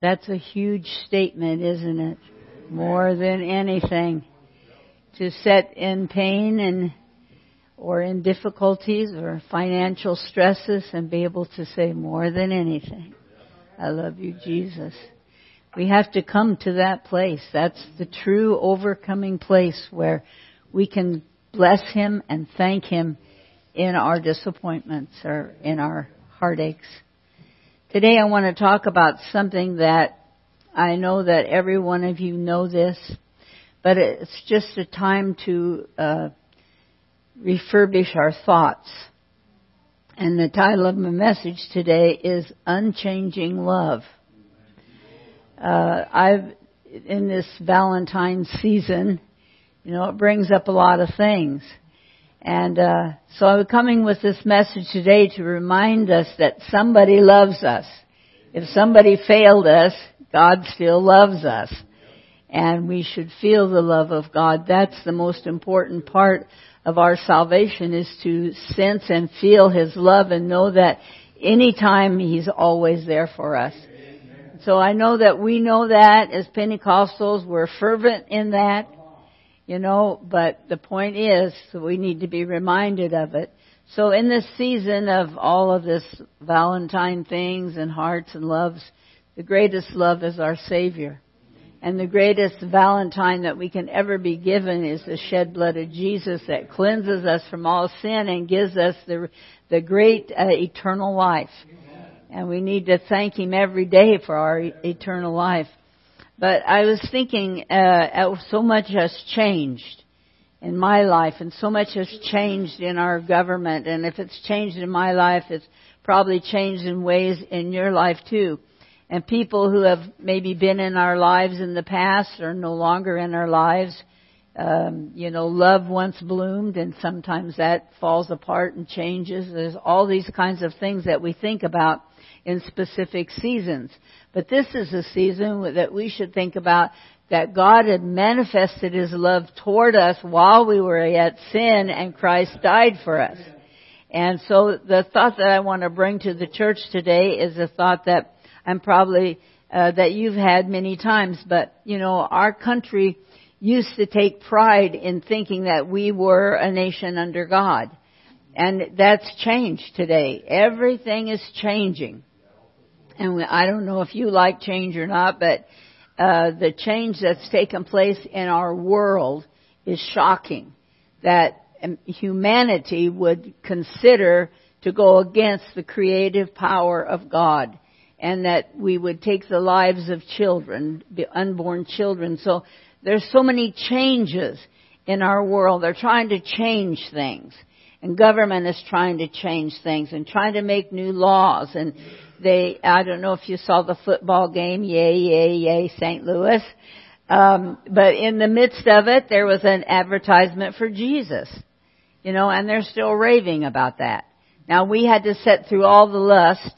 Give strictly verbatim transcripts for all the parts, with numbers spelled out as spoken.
That's a huge statement, isn't it? More than anything. To set in pain and or in difficulties or financial stresses and be able to say more than anything, I love you, Jesus. We have to come to that place. That's the true overcoming place where we can bless Him and thank Him in our disappointments or in our heartaches. Today I want to talk about something that I know that every one of you know this, but it's just a time to uh refurbish our thoughts. And the title of my message today is Unchanging Love. Uh, I've, in this Valentine's season, you know, it brings up a lot of things. And uh, so I'm coming with this message today to remind us that somebody loves us. If somebody failed us, God still loves us. And we should feel the love of God. That's the most important part of our salvation, is to sense and feel His love and know that anytime He's always there for us. So I know that we know that as Pentecostals, we're fervent in that, you know, but the point is that we need to be reminded of it. So in this season of all of this Valentine things and hearts and loves, the greatest love is our Savior. And the greatest Valentine that we can ever be given is the shed blood of Jesus that cleanses us from all sin and gives us the the great uh, eternal life. And we need to thank Him every day for our e- eternal life. But I was thinking, uh, so much has changed in my life, and so much has changed in our government. And if it's changed in my life, it's probably changed in ways in your life too. And people who have maybe been in our lives in the past are no longer in our lives. Um, you know, love once bloomed, and sometimes that falls apart and changes. There's all these kinds of things that we think about in specific seasons. But this is a season that we should think about that God had manifested His love toward us while we were yet sin, and Christ died for us. And so the thought that I want to bring to the church today is a thought that and probably uh, that you've had many times. But, you know, our country used to take pride in thinking that we were a nation under God. And that's changed today. Everything is changing. And we, I don't know if you like change or not, but uh, the change that's taken place in our world is shocking. That humanity would consider to go against the creative power of God. And that we would take the lives of children, unborn children. So there's so many changes in our world. They're trying to change things. And government is trying to change things and trying to make new laws. And they, I don't know if you saw the football game, yay, yay, yay, Saint Louis. Um, but in the midst of it, there was an advertisement for Jesus. You know, and they're still raving about that. Now, we had to set through all the lust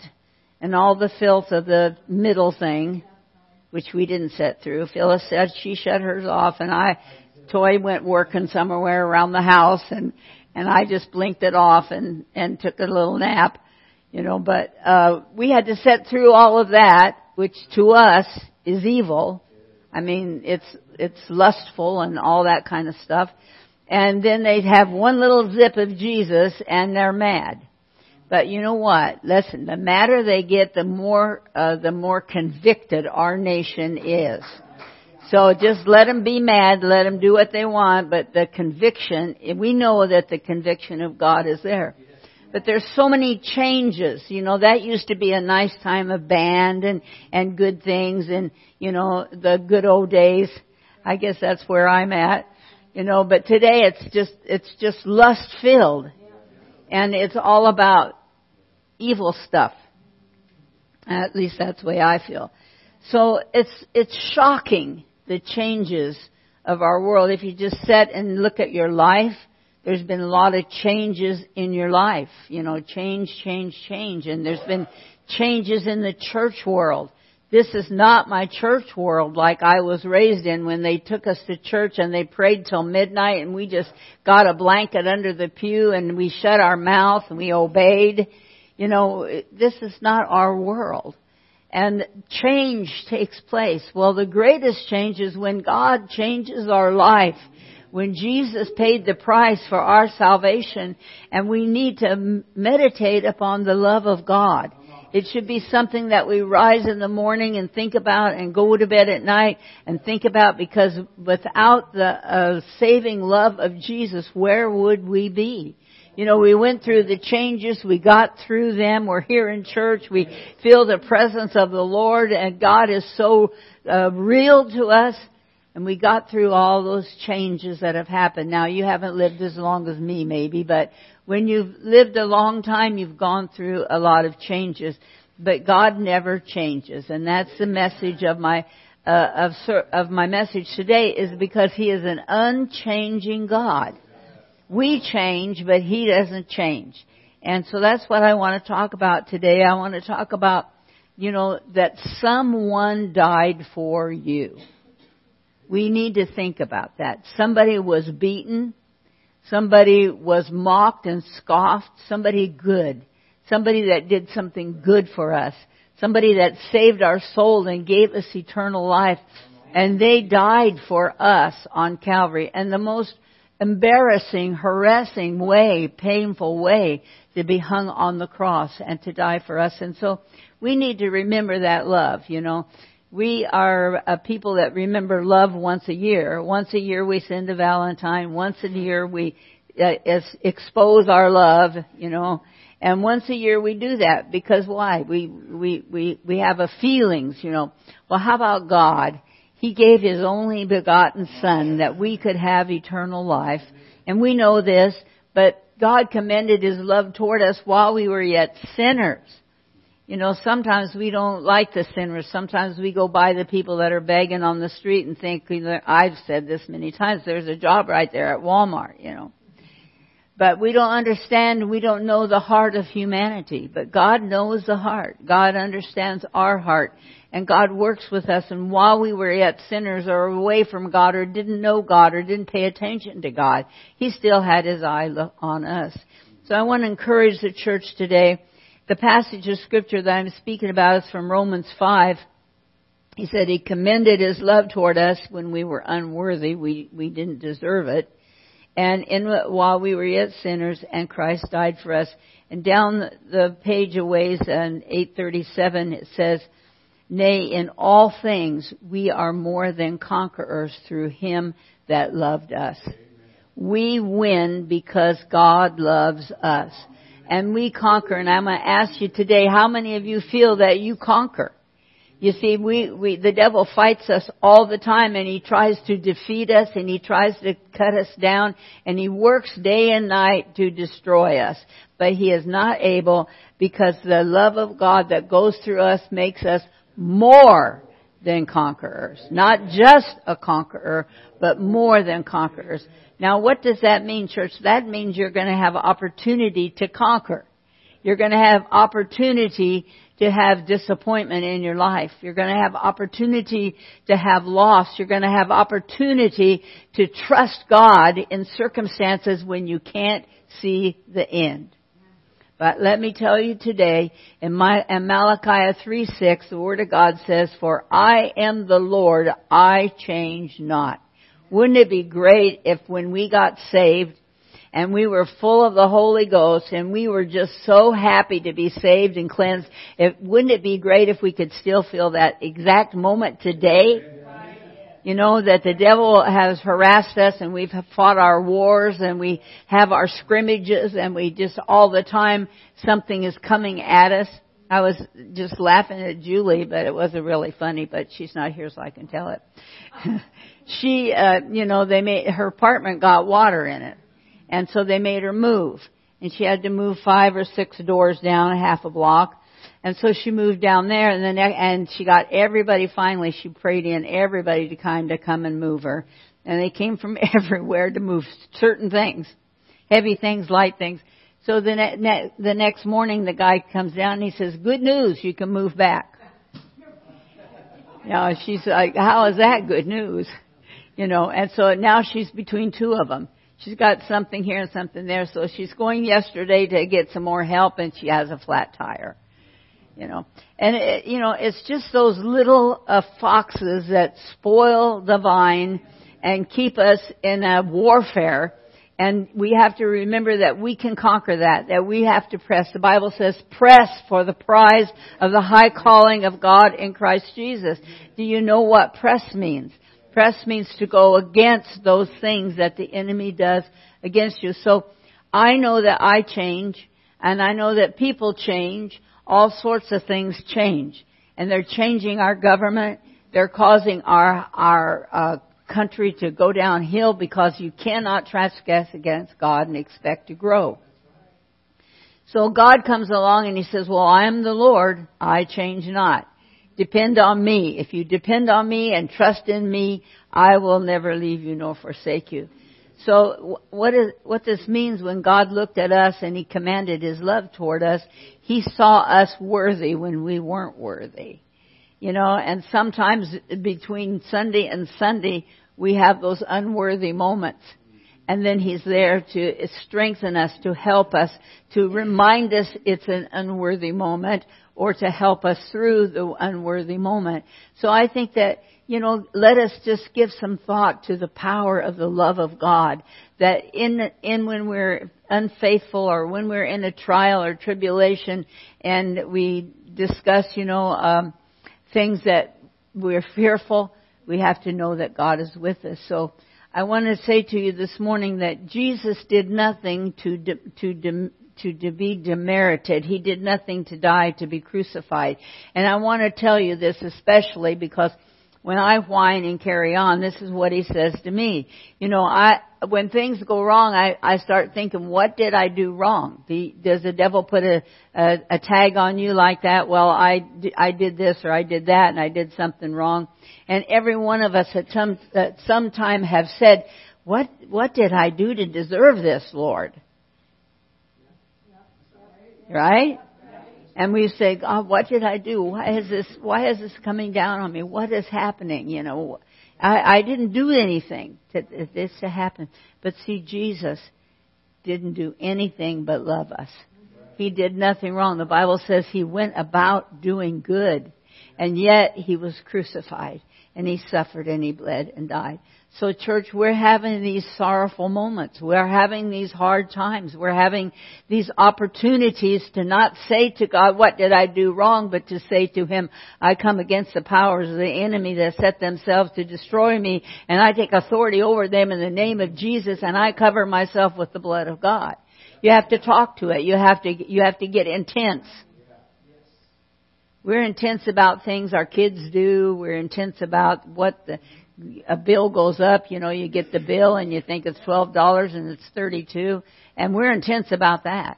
and all the filth of the middle thing, which we didn't set through. Phyllis said she shut hers off, and I, Toy went working somewhere around the house, and, and I just blinked it off and, and took a little nap, you know. But uh we had to set through all of that, which to us is evil. I mean, it's it's lustful and all that kind of stuff. And then they'd have one little zip of Jesus, and they're mad. But you know what? Listen, the madder they get, the more uh, the more convicted our nation is. So just let them be mad, let them do what they want, but the conviction, we know that the conviction of God is there. But there's so many changes. You know, that used to be a nice time of band and, and good things and, you know, the good old days. I guess that's where I'm at. You know, but today it's just, it's just lust-filled. And it's all about evil stuff. At least that's the way I feel. So it's it's shocking, the changes of our world. If you just sit and look at your life, there's been a lot of changes in your life. You know, change, change, change. And there's been changes in the church world. This is not my church world like I was raised in, when they took us to church and they prayed till midnight and we just got a blanket under the pew and we shut our mouth and we obeyed. You know, this is not our world. and change takes place. Well, the greatest change is when God changes our life, when Jesus paid the price for our salvation, and we need to meditate upon the love of God. It should be something that we rise in the morning and think about and go to bed at night and think about, because without the uh, saving love of Jesus, where would we be? You know, we went through the changes, we got through them, we're here in church, we feel the presence of the Lord, and God is so uh, real to us, and we got through all those changes that have happened. Now, you haven't lived as long as me, maybe, but when you've lived a long time, you've gone through a lot of changes. But God never changes, and that's the message of my uh, of of my message today, is because He is an unchanging God. We change, but He doesn't change. And so that's what I want to talk about today. I want to talk about, you know, that someone died for you. We need to think about that. Somebody was beaten. Somebody was mocked and scoffed. Somebody good. Somebody that did something good for us. Somebody that saved our soul and gave us eternal life. And they died for us on Calvary. And the most embarrassing, harassing way, painful way, to be hung on the cross and to die for us. And so we need to remember that love, you know. We are a people that remember love once a year. Once a year we send a Valentine. Once a year we uh, expose our love, you know. And once a year we do that because why? We, we, we, we have a feelings, you know. Well, how about God? He gave His only begotten Son that we could have eternal life. And we know this, but God commended His love toward us while we were yet sinners. You know, sometimes we don't like the sinners. Sometimes we go by the people that are begging on the street and think, I've said this many times, there's a job right there at Walmart, you know. But we don't understand, we don't know the heart of humanity. But God knows the heart. God understands our heart. And God works with us. And while we were yet sinners or away from God or didn't know God or didn't pay attention to God, He still had His eye on us. So I want to encourage the church today. The passage of Scripture that I'm speaking about is from Romans five. He said He commended His love toward us when we were unworthy. We, we didn't deserve it. And in while we were yet sinners, and Christ died for us. And down the page a ways, in eight thirty-seven, it says, "Nay, in all things we are more than conquerors through Him that loved us." Amen. We win because God loves us. And we conquer. And I'm going to ask you today, how many of you feel that you conquer? You see, we, we, the devil fights us all the time, and he tries to defeat us, and he tries to cut us down, and he works day and night to destroy us. But he is not able, because the love of God that goes through us makes us more than conquerors. Not just a conqueror, but more than conquerors. Now, what does that mean, church? That means you're going to have opportunity to conquer. You're going to have opportunity to have disappointment in your life. You're going to have opportunity to have loss. You're going to have opportunity to trust God in circumstances when you can't see the end. But let me tell you today, in, my, in Malachi three six, the Word of God says, "For I am the Lord, I change not." Wouldn't it be great if when we got saved, and we were full of the Holy Ghost, and we were just so happy to be saved and cleansed. It, wouldn't it be great if we could still feel that exact moment today? You know, that the devil has harassed us, and we've fought our wars, and we have our scrimmages, and we just all the time something is coming at us. I was just laughing at Julie, but it wasn't really funny, but she's not here, so I can tell it. She, uh, you know, they made, her apartment got water in it. And so they made her move. And she had to move five or six doors down, a half a block. And so she moved down there, and then and she got everybody, finally, she prayed in everybody to kind of come and move her. And they came from everywhere to move certain things, heavy things, light things. So the, ne- ne- the next morning, the guy comes down, and he says, "Good news, you can move back." Now, she's like, "How is that good news?" You know, and so now she's between two of them. She's got something here and something there, so she's going yesterday to get some more help, and she has a flat tire. you know. And, it, you know, it's just those little uh, foxes that spoil the vine and keep us in a warfare. And we have to remember that we can conquer that, that we have to press. The Bible says, press for the prize of the high calling of God in Christ Jesus. Do you know what press means? Press means to go against those things that the enemy does against you. So I know that I change, and I know that people change. All sorts of things change. And they're changing our government. They're causing our our uh country to go downhill, because you cannot transgress against God and expect to grow. So God comes along and he says, well, I am the Lord, I change not. Depend on me. If you depend on me and trust in me, I will never leave you nor forsake you. So what is, what this means, when God looked at us and he commanded his love toward us, he saw us worthy when we weren't worthy. You know, and sometimes between Sunday and Sunday, we have those unworthy moments. And then he's there to strengthen us, to help us, to remind us it's an unworthy moment, or to help us through the unworthy moment. So I think that, you know, let us just give some thought to the power of the love of God, that in, in when we're unfaithful, or when we're in a trial or tribulation, and we discuss, you know, um, things that we're fearful, we have to know that God is with us. So I want to say to you this morning that Jesus did nothing to de, to de, to de be demerited. He did nothing to die, to be crucified. And I want to tell you this especially because when I whine and carry on, this is what he says to me. You know, I when things go wrong, I, I start thinking, what did I do wrong? The, does the devil put a, a, a tag on you like that? Well, I, I did this or I did that and I did something wrong. And every one of us at some at some time have said, what what did I do to deserve this, Lord? Right? And we say, God, what did I do? Why is this, why is this coming down on me? What is happening? You know, I, I didn't do anything to, to this to happen. But see, Jesus didn't do anything but love us. He did nothing wrong. The Bible says he went about doing good, and yet he was crucified, and he suffered, and he bled and died. So church, we're having these sorrowful moments. We're having these hard times. We're having these opportunities to not say to God, what did I do wrong? But to say to him, I come against the powers of the enemy that set themselves to destroy me, and I take authority over them in the name of Jesus, and I cover myself with the blood of God. You have to talk to it. You have to, you have to get intense. We're intense about things our kids do. We're intense about what the, a bill goes up, you know, you get the bill and you think it's twelve dollars and it's thirty-two, and we're intense about that.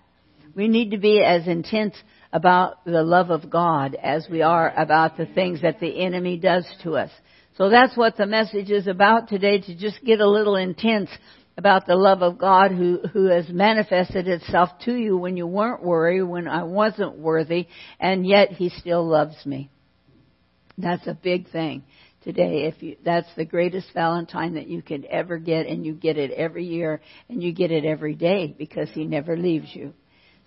We need to be as intense about the love of God as we are about the things that the enemy does to us. So that's what the message is about today, to just get a little intense about the love of God who, who has manifested itself to you when you weren't worthy, when I wasn't worthy, and yet he still loves me. That's a big thing. Today, if you, that's the greatest Valentine that you could ever get, and you get it every year, and you get it every day, because he never leaves you.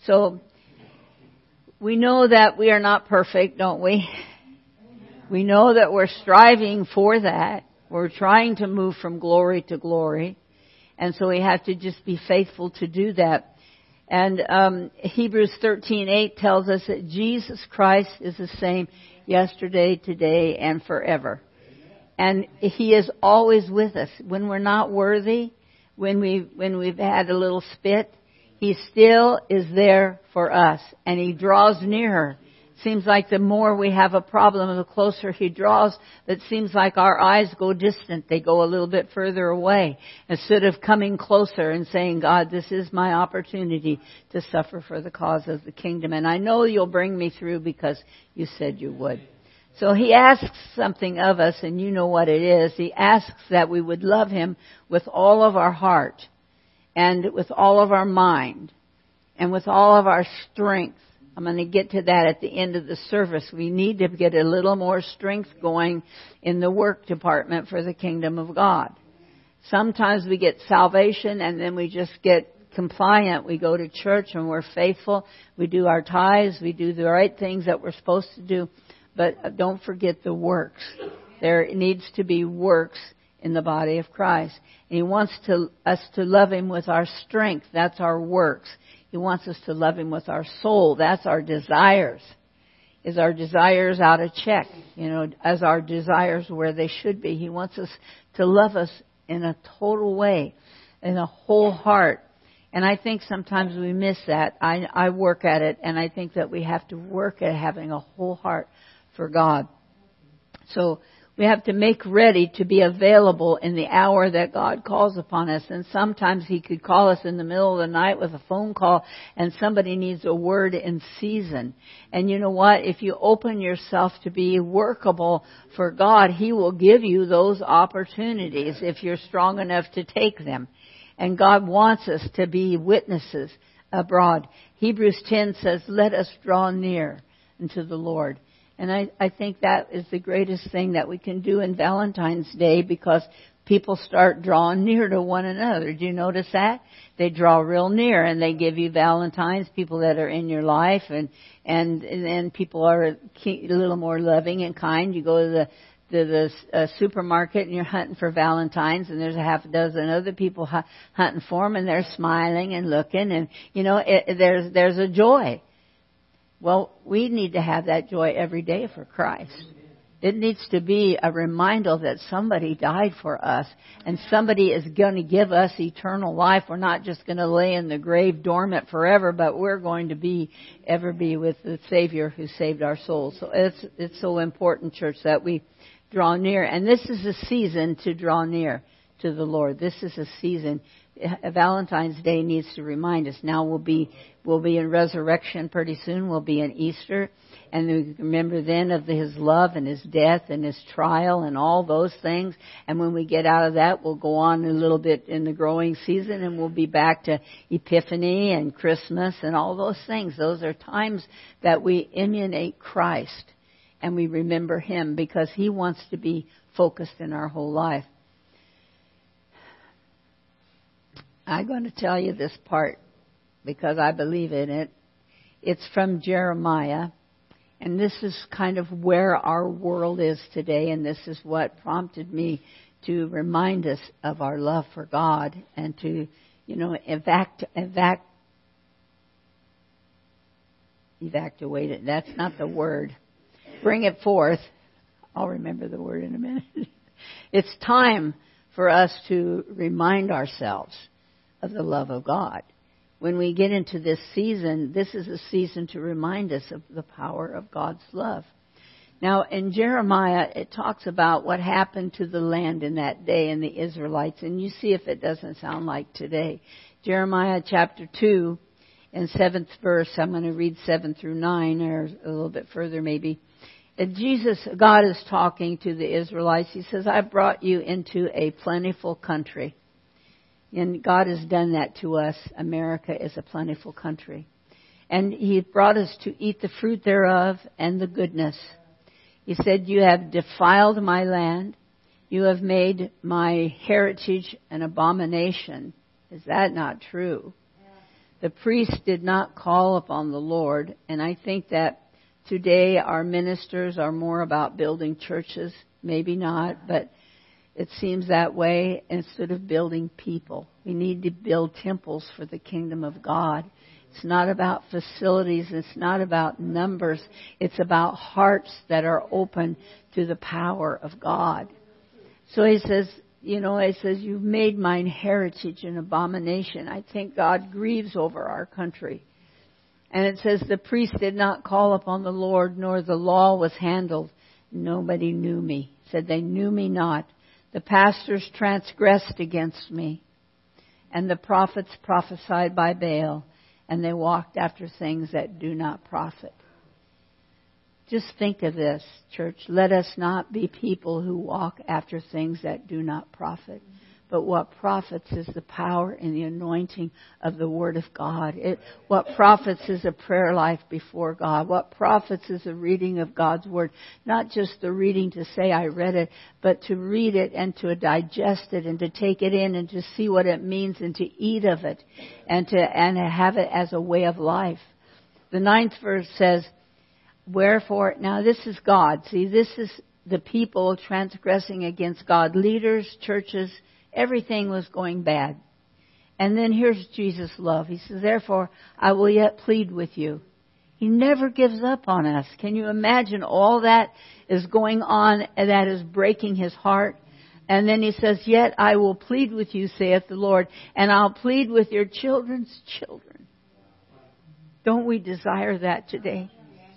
So, we know that we are not perfect, don't we? We know that we're striving for that. We're trying to move from glory to glory. And so we have to just be faithful to do that. And um Hebrews thirteen eight tells us that Jesus Christ is the same yesterday, today, and forever. And he is always with us. When we're not worthy, when we, when we've had a little spit, he still is there for us. And he draws nearer. Seems like the more we have a problem, the closer he draws. It seems like our eyes go distant. They go a little bit further away. Instead of coming closer and saying, God, this is my opportunity to suffer for the cause of the kingdom. And I know you'll bring me through because you said you would. So he asks something of us, and you know what it is. He asks that we would love him with all of our heart and with all of our mind and with all of our strength. I'm going to get to that at the end of the service. We need to get a little more strength going in the work department for the kingdom of God. Sometimes we get salvation and then we just get compliant. We go to church and we're faithful. We do our tithes. We do the right things that we're supposed to do. But don't forget the works. There needs to be works in the body of Christ. And He wants to, us to love Him with our strength. That's our works. He wants us to love Him with our soul. That's our desires. Is our desires out of check? You know, as our desires where they should be. He wants us to love us in a total way, in a whole heart. And I think sometimes we miss that. I, I work at it, and I think that we have to work at having a whole heart for God. So we have to make ready to be available in the hour that God calls upon us. And sometimes He could call us in the middle of the night with a phone call, and somebody needs a word in season. And you know what? If you open yourself to be workable for God, He will give you those opportunities if you're strong enough to take them. And God wants us to be witnesses abroad. Hebrews ten says, let us draw near unto the Lord. And I, I think that is the greatest thing that we can do in Valentine's Day, because people start drawing near to one another. Do you notice that? They draw real near, and they give you Valentines, people that are in your life, and and and people are a little more loving and kind. You go to the to the uh, supermarket and you're hunting for Valentines, and there's a half a dozen other people hu- hunting for them, and they're smiling and looking, and you know it, there's there's a joy. Well, we need to have that joy every day for Christ. It needs to be a reminder that somebody died for us, and somebody is going to give us eternal life. We're not just going to lay in the grave dormant forever, but we're going to be ever be with the Savior who saved our souls. So it's it's so important, church, that we draw near. And this is a season to draw near to the Lord. This is a season. Valentine's Day needs to remind us. Now we'll be we'll be in resurrection pretty soon. We'll be in Easter, and we remember then of His love and His death and His trial and all those things. And when we get out of that, we'll go on a little bit in the growing season, and we'll be back to Epiphany and Christmas and all those things. Those are times that we emulate Christ and we remember Him, because He wants to be focused in our whole life. I'm going to tell you this part because I believe in it. It's from Jeremiah. And this is kind of where our world is today. And this is what prompted me to remind us of our love for God and to, you know, evac, evac, evacuate it. That's not the word. Bring it forth. I'll remember the word in a minute. It's time for us to remind ourselves of the love of God. When we get into this season, this is a season to remind us of the power of God's love. Now, in Jeremiah, it talks about what happened to the land in that day and the Israelites, and you see if it doesn't sound like today. Jeremiah chapter two and seventh verse, I'm going to read seven through nine, or a little bit further maybe. Jesus, God is talking to the Israelites. He says, I brought you into a plentiful country. And God has done that to us. America is a plentiful country. And He brought us to eat the fruit thereof and the goodness. He said, you have defiled my land. You have made my heritage an abomination. Is that not true? The priests did not call upon the Lord. And I think that today our ministers are more about building churches. Maybe not, but it seems that way, instead of building people. We need to build temples for the kingdom of God. It's not about facilities. It's not about numbers. It's about hearts that are open to the power of God. So He says, you know, He says, you've made mine heritage an abomination. I think God grieves over our country. And it says, the priest did not call upon the Lord, nor the law was handled. Nobody knew me. It said, they knew me not. The pastors transgressed against me, and the prophets prophesied by Baal, and they walked after things that do not profit. Just think of this, church. Let us not be people who walk after things that do not profit, But what profits is the power and the anointing of the Word of God. It, what profits is a prayer life before God. What profits is the reading of God's Word. Not just the reading to say I read it, but to read it and to digest it and to take it in and to see what it means and to eat of it and to and have it as a way of life. The ninth verse says, wherefore, now this is God. See, this is the people transgressing against God. Leaders, churches, everything was going bad. And then here's Jesus' love. He says, therefore, I will yet plead with you. He never gives up on us. Can you imagine all that is going on and that is breaking his heart? And then he says, yet I will plead with you, saith the Lord, and I'll plead with your children's children. Don't we desire that today?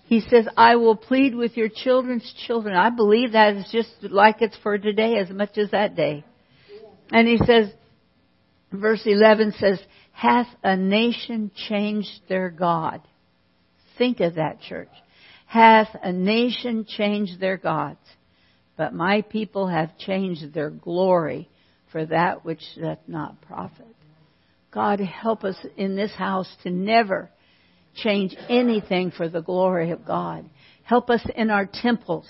He says, I will plead with your children's children. I believe that is just like it's for today as much as that day. And he says, verse eleven says, hath a nation changed their God? Think of that, church. Hath a nation changed their gods? But my people have changed their glory for that which doth not profit. God, help us in this house to never change anything for the glory of God. Help us in our temples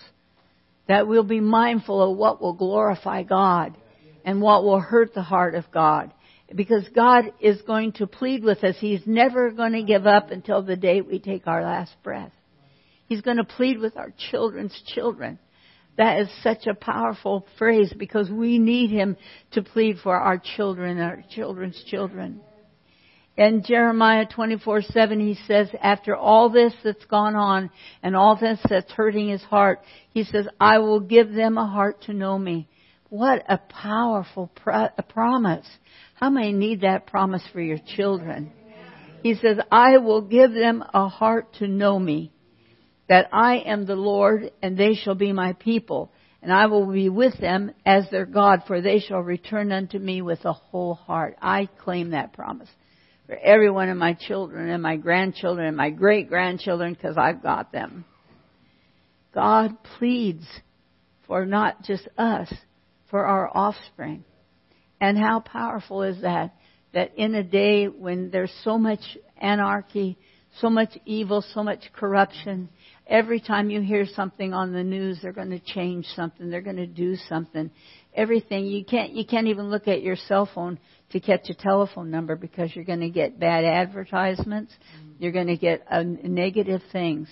that we'll be mindful of what will glorify God and what will hurt the heart of God. Because God is going to plead with us. He's never going to give up until the day we take our last breath. He's going to plead with our children's children. That is such a powerful phrase because we need him to plead for our children and our children's children. In Jeremiah twenty-four seven, he says, after all this that's gone on and all this that's hurting his heart, he says, I will give them a heart to know me. What a powerful pro- a promise. How many need that promise for your children? He says, I will give them a heart to know me, that I am the Lord, and they shall be my people. And I will be with them as their God, for they shall return unto me with a whole heart. I claim that promise for every one of my children and my grandchildren and my great-grandchildren, because I've got them. God pleads for not just us, for our offspring. And how powerful is that? That in a day when there's so much anarchy, so much evil, so much corruption, every time you hear something on the news, they're going to change something. They're going to do something. Everything. You can't, you can't even look at your cell phone to catch a telephone number because you're going to get bad advertisements. You're going to get uh, negative things.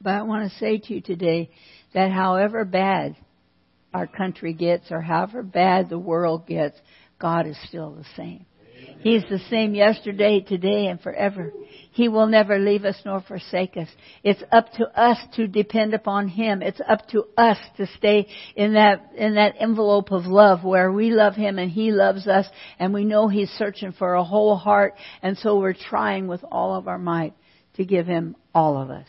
But I want to say to you today that however bad our country gets or however bad the world gets, God is still the same. He's the same yesterday, today, and forever. He will never leave us nor forsake us. It's up to us to depend upon him. It's up to us to stay in that, in that envelope of love where we love him and he loves us and we know he's searching for a whole heart, and so we're trying with all of our might to give him all of us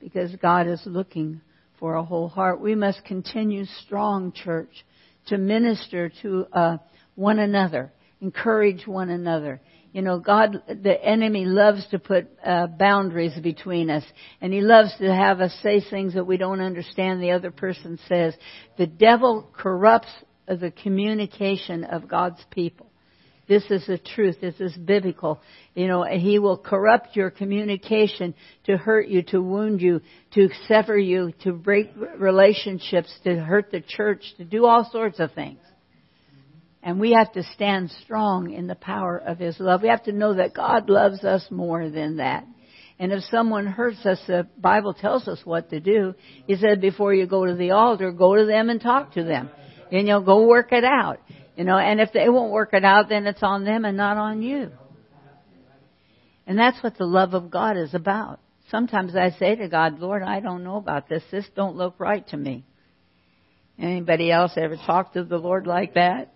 because God is looking for a whole heart. We must continue strong, church, to minister to uh, one another. Encourage one another. You know, God, the enemy loves to put uh, boundaries between us. And he loves to have us say things that we don't understand the other person says. The devil corrupts the communication of God's people. This is the truth. This is biblical. You know, he will corrupt your communication to hurt you, to wound you, to sever you, to break relationships, to hurt the church, to do all sorts of things. And we have to stand strong in the power of his love. We have to know that God loves us more than that. And if someone hurts us, the Bible tells us what to do. He said, before you go to the altar, go to them and talk to them. And you'll go work it out. You know, and if they won't work it out, then it's on them and not on you. And that's what the love of God is about. Sometimes I say to God, Lord, I don't know about this. This don't look right to me. Anybody else ever talk to the Lord like that?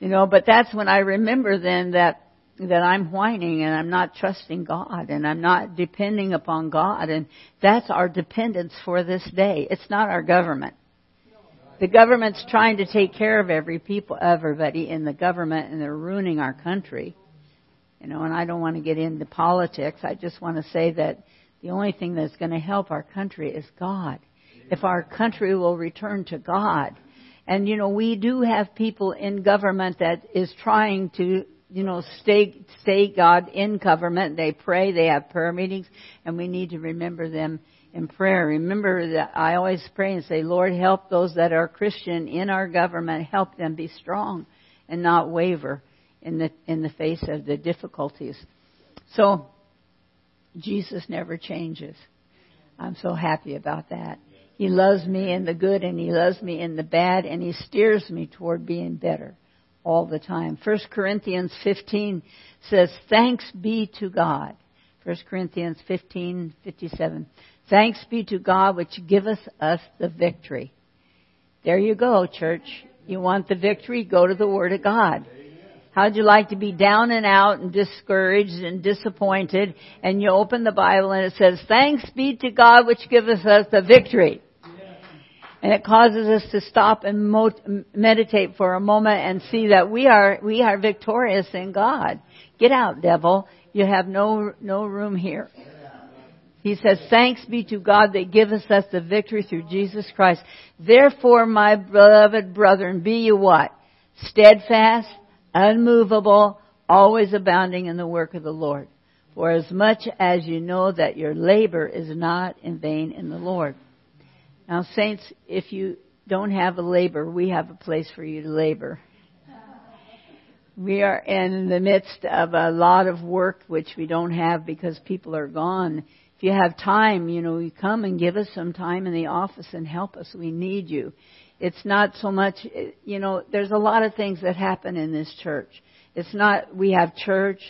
You know, but that's when I remember then that, that I'm whining and I'm not trusting God and I'm not depending upon God. And that's our dependence for this day. It's not our government. The government's trying to take care of every people, everybody in the government, and they're ruining our country. You know, and I don't want to get into politics. I just want to say that the only thing that's going to help our country is God. If our country will return to God. And, you know, we do have people in government that is trying to, you know, stay, stay God in government. They pray, they have prayer meetings, and we need to remember them in prayer. Remember that I always pray and say, Lord, help those that are Christian in our government. Help them be strong and not waver in the, in the face of the difficulties. So, Jesus never changes. I'm so happy about that. He loves me in the good and He loves me in the bad, and He steers me toward being better all the time. First Corinthians fifteen says, thanks be to God. First Corinthians fifteen fifty-seven. Thanks be to God which giveth us the victory. There you go, church. You want the victory? Go to the Word of God. How'd you like to be down and out and discouraged and disappointed, and you open the Bible and it says, thanks be to God which giveth us the victory. Yeah. And it causes us to stop and mo- meditate for a moment and see that we are, we are victorious in God. Get out, devil. You have no, no room here. He says, thanks be to God that giveth us the victory through Jesus Christ. Therefore, my beloved brethren, be you what? Steadfast, unmovable, always abounding in the work of the Lord. For as much as you know that your labor is not in vain in the Lord. Now, saints, if you don't have a labor, we have a place for you to labor. We are in the midst of a lot of work which we don't have because people are gone. If you have time, you know, you come and give us some time in the office and help us. We need you. It's not so much, you know, there's a lot of things that happen in this church. It's not, we have church,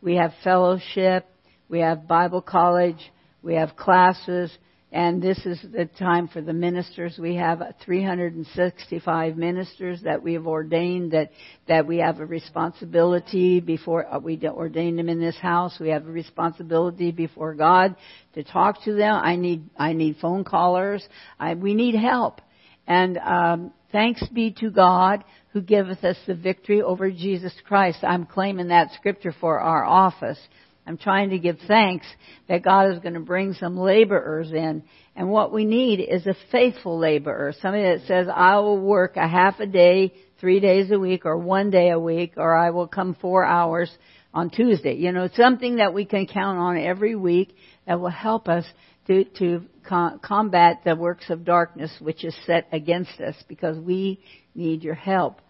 we have fellowship, we have Bible college, we have classes, and this is the time for the ministers. We have three hundred sixty-five ministers that we have ordained, that, that we have a responsibility before, we ordained them in this house. We have a responsibility before God to talk to them. I need, I need phone callers. I, we need help. And um, thanks be to God who giveth us the victory over Jesus Christ. I'm claiming that scripture for our office. I'm trying to give thanks that God is going to bring some laborers in. And what we need is a faithful laborer, somebody that says, I will work a half a day, three days a week, or one day a week, or I will come four hours on Tuesday. You know, something that we can count on every week that will help us to, to co- combat the works of darkness which is set against us, because we need your help.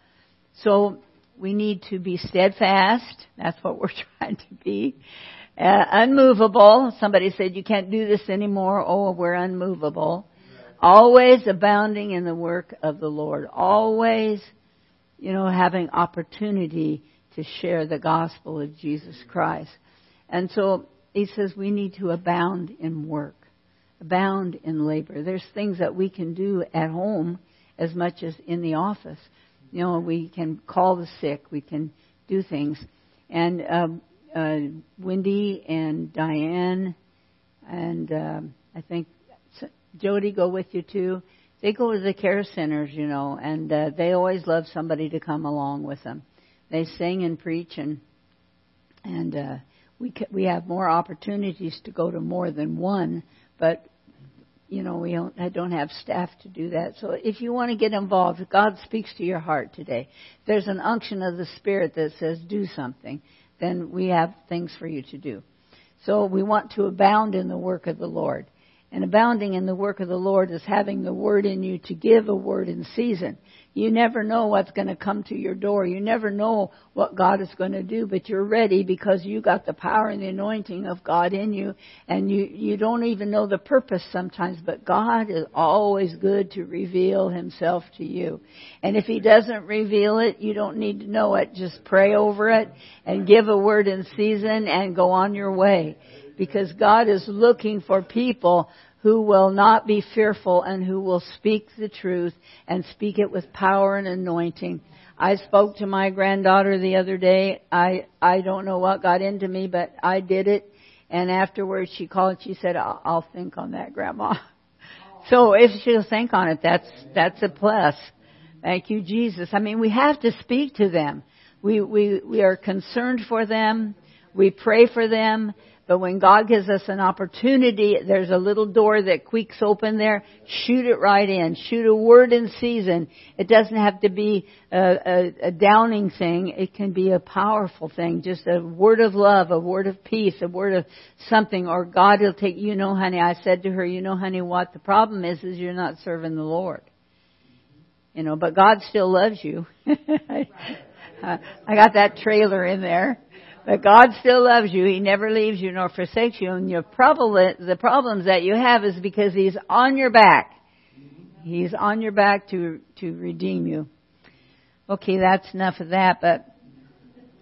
So we need to be steadfast. That's what we're trying to be. Uh, unmovable. Somebody said, you can't do this anymore. Oh, we're unmovable. Always abounding in the work of the Lord. Always, you know, having opportunity to share the gospel of Jesus Christ. And so he says we need to abound in work, abound in labor. There's things that we can do at home as much as in the office. You know, we can call the sick. We can do things. And uh, uh, Wendy and Diane and uh, I think Jody go with you too. They go to the care centers, you know, and uh, they always love somebody to come along with them. They sing and preach, and and uh, we c- we have more opportunities to go to more than one. But, you know, we don't, I don't have staff to do that. So if you want to get involved, God speaks to your heart today. If there's an unction of the Spirit that says do something, then we have things for you to do. So we want to abound in the work of the Lord. And abounding in the work of the Lord is having the word in you to give a word in season. You never know what's going to come to your door. You never know what God is going to do, but you're ready because you got the power and the anointing of God in you. And you, you don't even know the purpose sometimes, but God is always good to reveal himself to you. And if he doesn't reveal it, you don't need to know it. Just pray over it and give a word in season and go on your way. Because God is looking for people who will not be fearful and who will speak the truth and speak it with power and anointing. I spoke to my granddaughter the other day. I, I don't know what got into me, but I did it. And afterwards she called and she said, I'll, I'll think on that, Grandma. So if she'll think on it, that's, that's a plus. Thank you, Jesus. I mean, we have to speak to them. We, we, we are concerned for them. We pray for them. But when God gives us an opportunity, there's a little door that creaks open there. Shoot it right in. Shoot a word in season. It doesn't have to be a, a, a downing thing. It can be a powerful thing. Just a word of love, a word of peace, a word of something. Or God will take, you know, honey, I said to her, you know, honey, what the problem is, is you're not serving the Lord. You know, but God still loves you. I got that trailer in there. But God still loves you. He never leaves you nor forsakes you. And your problem, the problems that you have is because He's on your back. He's on your back to to redeem you. Okay, that's enough of that. But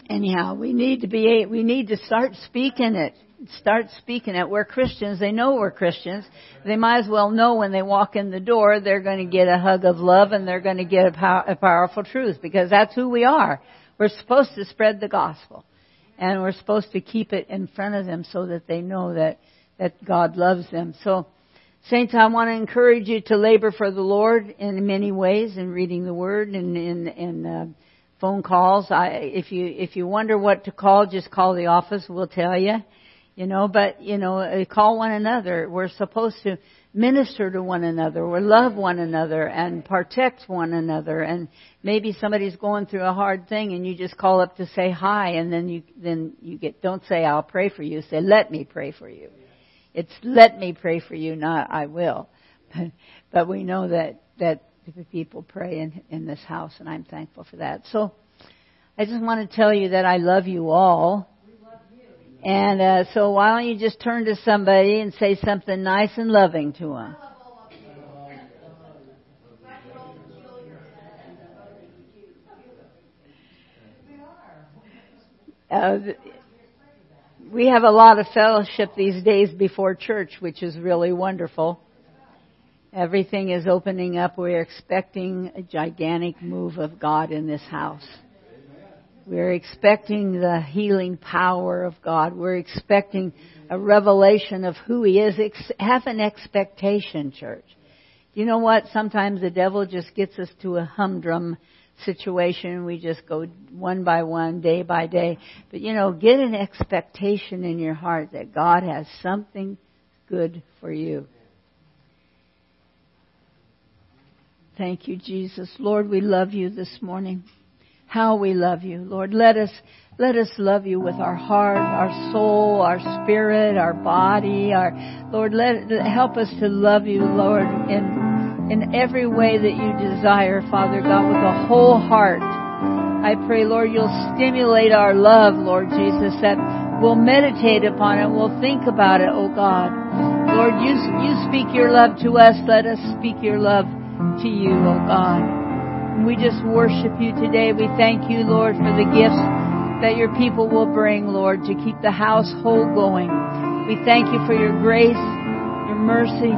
anyhow, we need to be we need to start speaking it. Start speaking it. We're Christians. They know we're Christians. They might as well know when they walk in the door, they're going to get a hug of love and they're going to get a, pow- a powerful truth, because that's who we are. We're supposed to spread the gospel. And we're supposed to keep it in front of them so that they know that, that God loves them. So, saints, I want to encourage you to labor for the Lord in many ways, in reading the Word and in, in uh, phone calls. I, if you if you wonder what to call, just call the office. We'll tell you. You know, but, you know, call one another. We're supposed to minister to one another. We love one another and protect one another. And maybe somebody's going through a hard thing and you just call up to say hi, and then you, then you get, don't say I'll pray for you. Say, let me pray for you. It's let me pray for you, not I will. But, but we know that, that people pray in, in this house, and I'm thankful for that. So I just want to tell you that I love you all. And uh, so why don't you just turn to somebody and say something nice and loving to them. Uh, we have a lot of fellowship these days before church, which is really wonderful. Everything is opening up. We're expecting a gigantic move of God in this house. We're expecting the healing power of God. We're expecting a revelation of who He is. Ex- have an expectation, church. You know what? Sometimes the devil just gets us to a humdrum situation. We just go one by one, day by day. But, you know, get an expectation in your heart that God has something good for you. Thank you, Jesus. Lord, we love you this morning. How we love you, Lord. Let us, let us love you with our heart, our soul, our spirit, our body, our, Lord, let, help us to love you, Lord, in, in every way that you desire, Father God, with a whole heart. I pray, Lord, you'll stimulate our love, Lord Jesus, that we'll meditate upon it, we'll think about it, oh God. Lord, you, you speak your love to us, let us speak your love to you, oh God. We just worship you today. We thank you, Lord, for the gifts that your people will bring, Lord, to keep the household going. We thank you for your grace, your mercy,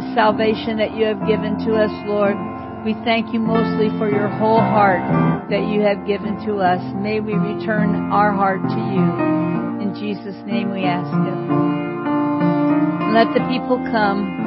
the salvation that you have given to us, Lord. We thank you mostly for your whole heart that you have given to us. May we return our heart to you. In Jesus' name we ask it. Let the people come.